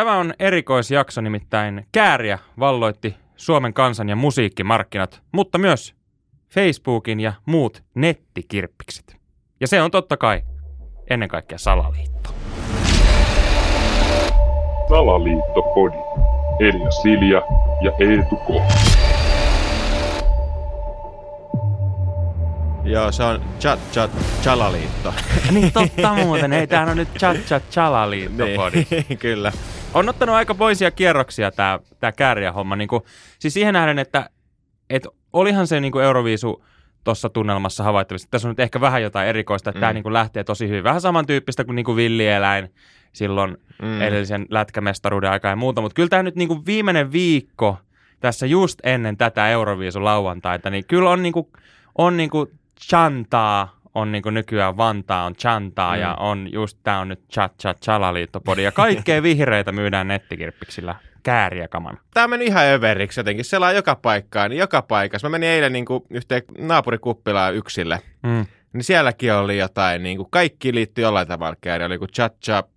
Tämä on erikoisjakso, nimittäin Käärijä valloitti Suomen kansan ja musiikkimarkkinat, mutta myös Facebookin ja muut nettikirppikset. Ja se on totta kai ennen kaikkea salaliitto. Salaliittopodi. Elina Silja ja Eetu K. Joo, se on chat-chat-chalaliitto. Niin totta muuten, hei, tämähän on nyt chat-chat-chalaliittopodi. Niin, kyllä. On ottanut aika poisia kierroksia tää Käärijä-homma. Niinku, siis siihen nähden, että olihan se niinku Euroviisu tuossa tunnelmassa havaittavissa. Tässä on nyt ehkä vähän jotain erikoista, että tämä niinku lähtee tosi hyvin. Vähän samantyyppistä kuin niinku villieläin silloin edellisen lätkämestaruuden aikaa ja muuta. Mutta kyllä tämä nyt niinku viimeinen viikko tässä just ennen tätä Euroviisu-lauantaita, niin kyllä on niinku chantaa, on niinku nykyään Vantaa, on chantaa ja on just tää on nyt chat-chat-chalaliittopodi ja kaikkea vihreitä myydään nettikirppiksillä Käärijäkaman. Tää meni ihan överiksi jotenkin, sellaan joka paikkaan, niin joka paikassa. Mä menin eilen niinku yhteen naapurikuppilaan yksille, niin sielläkin oli jotain, niinku kaikki liittyi jollain tavalla Käärijä, oli joku chat-chat,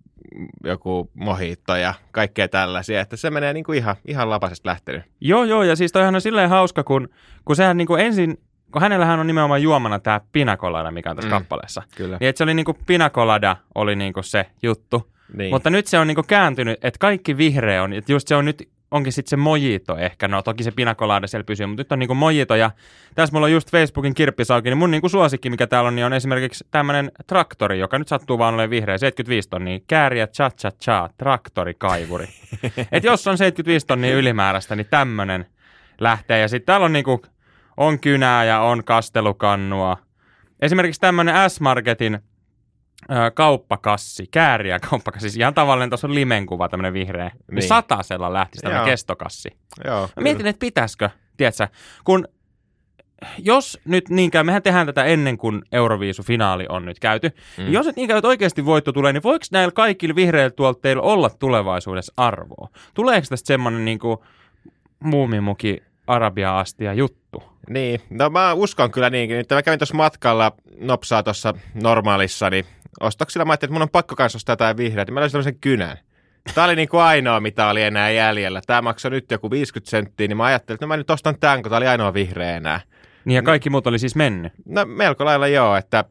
joku mojito ja kaikkea tällaisia, että se menee niinku ihan lapasesta lähtenyt. Joo, ja siis toihan on silleen hauska, kun sehän niinku ensin, kun hänellähän on nimenomaan juomana tämä pinakolada, mikä on tässä kappaleessa. Kyllä. Niin, että se oli niinku pinakolada oli niinku se juttu. Niin. Mutta nyt se on niinku kääntynyt, että kaikki vihreä on, että just se on nyt, onkin sitten se mojito ehkä. No toki se pinakolada siellä pysyy, mutta nyt on niinku mojito. Ja tässä mulla on just Facebookin kirppisauki, niin mun niinku suosikki, mikä täällä on, niin on esimerkiksi tämmöinen traktori, joka nyt sattuu vaan olemaan vihreä. 75 tonnia, Käärijä, cha-cha-cha, traktorikaivuri. Että jos on 75 tonnia ylimääräistä, niin tämmöinen lähtee. Ja sitten täällä on niinku... On kynää ja on kastelukannua. Esimerkiksi tämmöinen S-Marketin kauppakassi, Käärijä kauppakassi, siis ihan tavallinen, tuossa on limenkuva, tämmöinen vihreä. Niin. Satasella lähtisi tämmöinen kestokassi. Joo, mietin, että pitäisikö, tiedätkö, kun jos nyt niinkään, mehän tehdään tätä ennen kuin Euroviisu-finaali on nyt käyty, niin jos et niinkään oikeasti voitto tulee, niin voiko näillä kaikilla vihreillä tuolteilla olla tulevaisuudessa arvoa? Tuleeko tästä semmoinen niinku muumimuki Arabia asti ja juttu? Niin, no mä uskon kyllä niinkin. Nyt mä kävin tuossa matkalla nopsaa tuossa normaalissa, niin ostoksilla mä ajattelin, että mun on pakko kanssa ostaa jotain vihreää, niin mä löysin tämmöisen kynän. Tää oli niinku ainoa, mitä oli enää jäljellä. Tää maksoi nyt joku 50 senttiä, niin mä ajattelin, että mä nyt ostan tämän, kun tää oli ainoa vihreä enää. Niin ja kaikki muut oli siis mennyt? No melko lailla joo, että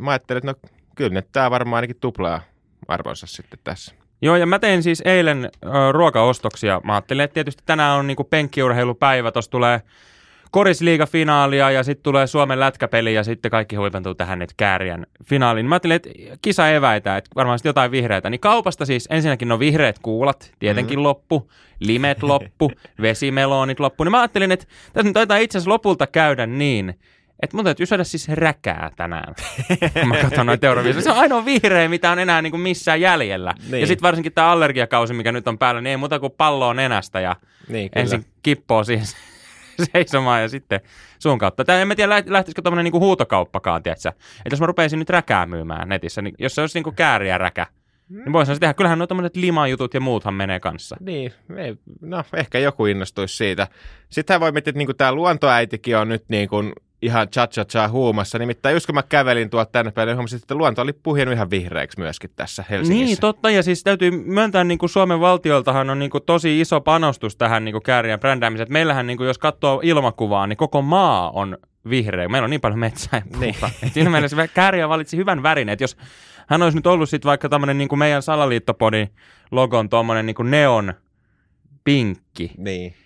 mä ajattelin, että no kyllä nyt tää varmaan ainakin tuplaa arvonsa sitten tässä. Joo, ja mä tein siis eilen ruokaostoksia. Mä ajattelin, että tietysti tänään on niinku penkkiurheilupäivä. Tuossa tulee Korisliiga-finaalia ja sitten tulee Suomen lätkäpeli ja sitten kaikki huipentuu tähän nyt Käärijän finaaliin. Mä ajattelin, että kisaeväitä, että varmaan sitten jotain vihreitä. Niin kaupasta siis ensinnäkin no vihreät kuulat, tietenkin loppu, limet loppu, vesimeloonit loppu. Niin mä ajattelin, että tässä nyt taitaa itse asiassa lopulta käydä niin, että mun täytyy syödä siis räkää tänään, kun mä katson noita Euroviisuja. Se on ainoa vihreä, mitä on enää niin kuin missään jäljellä. Niin. Ja sitten varsinkin tämä allergiakausi, mikä nyt on päällä, niin ei muuta kuin palloa nenästä ja niin, ensin kippoo siihen seisomaan ja sitten sun kautta. Tää, en mä tiedä, lähtisikö tuommoinen niin kuin huutokauppakaan, tiedätkö? Että jos mä rupeisin nyt räkää myymään netissä, niin jos se olisi niin kuin Käärijä räkä, niin voisin se tehdä. Kyllähän nuo tommoset limajutut ja muuthan menee kanssa. Niin, ei, no ehkä joku innostuisi siitä. Sittenhän voi miettiä, että niin tämä luontoäitikin on nyt niin kuin ihan cha-cha-cha huumassa. Nimittäin just kun mä kävelin tuolta tänne päin, niin huomasin, että luonto oli puhjennut ihan vihreäksi myöskin tässä Helsingissä. Niin, totta. Ja siis täytyy myöntää, niin kuin Suomen valtioltahan on niin kuin tosi iso panostus tähän niin kuin Käärijän brändäämiseen. Et meillähän, niin kuin, jos katsoo ilmakuvaa, niin koko maa on vihreä. Meillä on niin paljon metsää ja puuta. Niin. Siinä mielessä Käärijä valitsi hyvän värin. Et jos hän olisi nyt ollut sit vaikka tämmöinen niin kuin meidän Salaliittopodin logon tuommoinen niin kuin neon pinkki,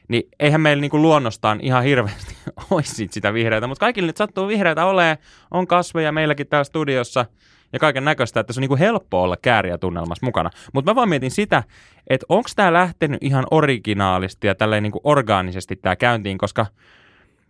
niin eihän meillä niinku luonnostaan ihan hirveästi olisi sitä vihreätä, mutta kaikille nyt sattuu vihreätä olemaan, on kasveja meilläkin täällä studiossa ja kaiken näköistä, että se on niinku helppo olla Käärijä tunnelmassa mukana. Mutta mä vaan mietin sitä, että onko tämä lähtenyt ihan originaalisti ja tälleen niinku orgaanisesti tämä käyntiin, koska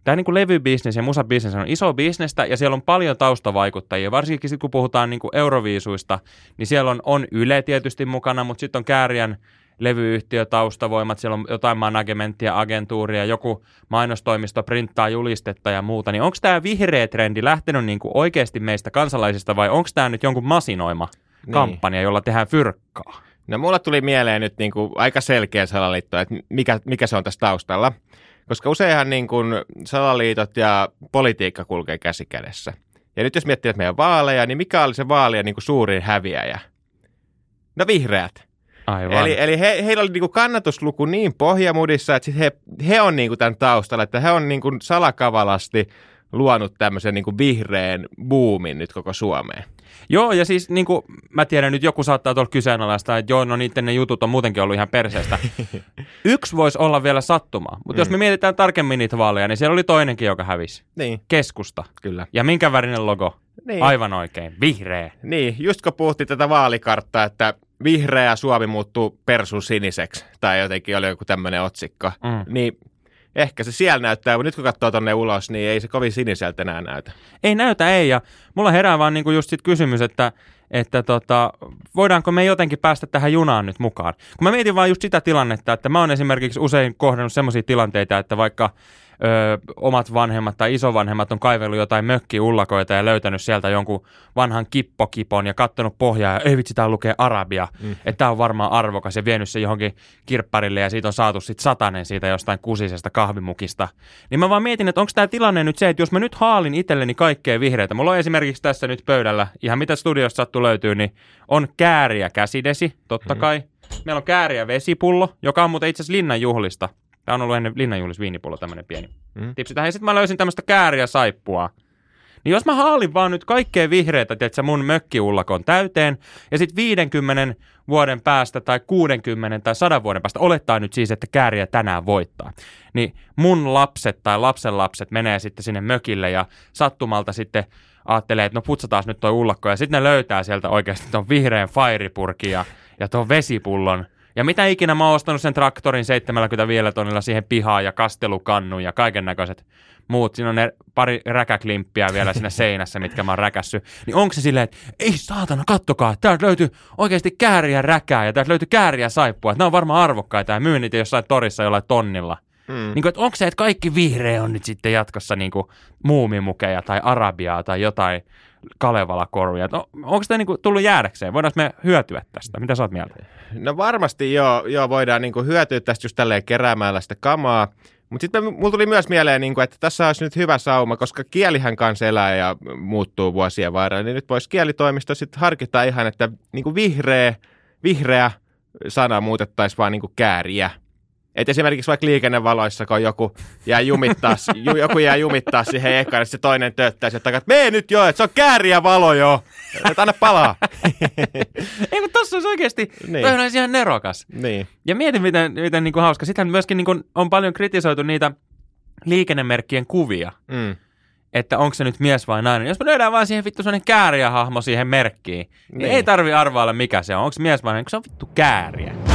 tämä niinku levybisnes ja musabisnes on iso bisnestä ja siellä on paljon taustavaikuttajia. Varsinkin sit, kun puhutaan niinku euroviisuista, niin siellä on Yle tietysti mukana, mutta sitten on Käärijän levyyhtiö, taustavoimat, siellä on jotain managementtia, agentuuria, joku mainostoimisto printtaa julistetta ja muuta, niin onko tämä vihreä trendi lähtenyt niinku oikeasti meistä kansalaisista vai onko tämä nyt jonkun masinoima kampanja, jolla tehdään fyrkkaa? No mulla tuli mieleen nyt niinku aika selkeä salaliitto, että mikä se on tässä taustalla, koska useinhan niinku salaliitot ja politiikka kulkee käsi kädessä. Ja nyt jos miettii meidän vaaleja, niin mikä oli se vaalien niinku suurin häviäjä? No vihreät. Aivan. Eli heillä oli niinku kannatusluku niin pohjamudissa, että sit he on niinku tämän taustalla, että he on niinku salakavalasti luonut tämmöisen niinku vihreän buumin nyt koko Suomeen. Joo, ja siis niinku mä tiedän nyt joku saattaa tuolla kyseenalaistaa, että joo, no niiden ne jutut on muutenkin ollut ihan perseestä. Yksi voisi olla vielä sattuma, mutta jos me mietitään tarkemmin niitä vaaleja, niin siellä oli toinenkin, joka hävisi. Niin. Keskusta. Kyllä. Ja minkä värinen logo? Niin. Aivan oikein. Vihreä. Niin, just kun puhuttiin tätä vaalikarttaa, että vihreä Suomi muuttuu persun siniseksi, tai jotenkin oli joku tämmöinen otsikko, niin ehkä se siellä näyttää, mutta nyt kun katsoo tonne ulos, niin ei se kovin siniseltä enää näytä. Ei näytä, ja mulla herää vaan niinku just sit kysymys, että voidaanko me jotenkin päästä tähän junaan nyt mukaan. Kun mä mietin vaan just sitä tilannetta, että mä oon esimerkiksi usein kohdannut semmoisia tilanteita, että vaikka omat vanhemmat tai isovanhemmat on kaivellut jotain mökkiullakoita ja löytänyt sieltä jonkun vanhan kippokipon ja katsonut pohjaa ja ei vitsi, tää lukee arabia, että tää on varmaan arvokas ja vienyt se johonkin kirpparille ja siitä on saatu sit 100 siitä jostain kusisesta kahvimukista. Niin mä vaan mietin, että onko tää tilanne nyt se, että jos mä nyt haalin itselleni kaikkea vihreitä, mulla on esimerkiksi tässä nyt pöydällä, ihan mitä studiosta sattuu löytyy, niin on Käärijä käsidesi, totta kai. Meillä on Käärijä vesipullo, joka on muuten itse asiassa linnanjuhlista. Tämä on ollut ennen linnanjuhlisviinipullo, tämmöinen pieni tipsi tähän. Ja sitten mä löysin tämmöistä Käärijä saippua. Niin jos mä haalin vaan nyt kaikkea vihreitä, tiedätkö, mun mökkiullakon täyteen, ja sitten 50 vuoden päästä tai 60 tai 100 vuoden päästä, olettaa nyt siis, että Käärijä tänään voittaa, niin mun lapset tai lapsenlapset menee sitten sinne mökille ja sattumalta sitten ajattelee, että no putsataas nyt toi ullakko, ja sitten ne löytää sieltä oikeasti ton vihreän fairipurkin ja ton vesipullon. Ja mitä ikinä mä oon ostanut sen traktorin 75 tonnilla siihen pihaan ja kastelukannun ja kaiken näköiset muut. Siinä on ne pari räkäklimppiä vielä siinä seinässä, mitkä mä oon räkässyt. Niin onko se silleen, että ei saatana, kattokaa, täältä löytyy oikeasti Käärijä räkää ja täältä löytyy Käärijä saippua. Että nämä on varmaan arvokkaita ja myy niitä jossain torissa jollain tonnilla. Niin kuin, että onko se, että kaikki vihreä on nyt sitten jatkossa niin kuin muumimukeja tai arabiaa tai jotain Kalevala-koruja. Onko tämä niinku tullut jäädäkseen? Voidaanko me hyötyä tästä? Mitä sä oot mieltä? No varmasti joo voidaan niinku hyötyä tästä just tälleen keräämällä sitä kamaa. Mutta sitten mulla tuli myös mieleen, niinku, että tässä olisi nyt hyvä sauma, koska kielihän kanssa elää ja muuttuu vuosien varrella. Niin nyt voisi kielitoimisto sitten harkita ihan, että niinku vihreä sana muutettaisiin vaan niinku Käärijä. Että esimerkiksi vaikka liikennevaloissa, kun joku jää jumittaa siihen ekaan, että se toinen tööttää sieltä takaa, että mee nyt joo, että se on Käärijä valo joo, että anna palaa. Ei, mutta tossa olisi oikeasti, niin. Toi on ihan nerokas. Niin. Ja mietin, miten niin kuin hauska. Sittenhän myöskin niin kuin on paljon kritisoitu niitä liikennemerkkien kuvia, että onko se nyt mies vai nainen. Jos me löydään vaan siihen vittu sellainen Käärijä-hahmo siihen merkkiin, niin ei tarvi arvailla mikä se on. Onko mies vai nainen, kun se on vittu Käärijä.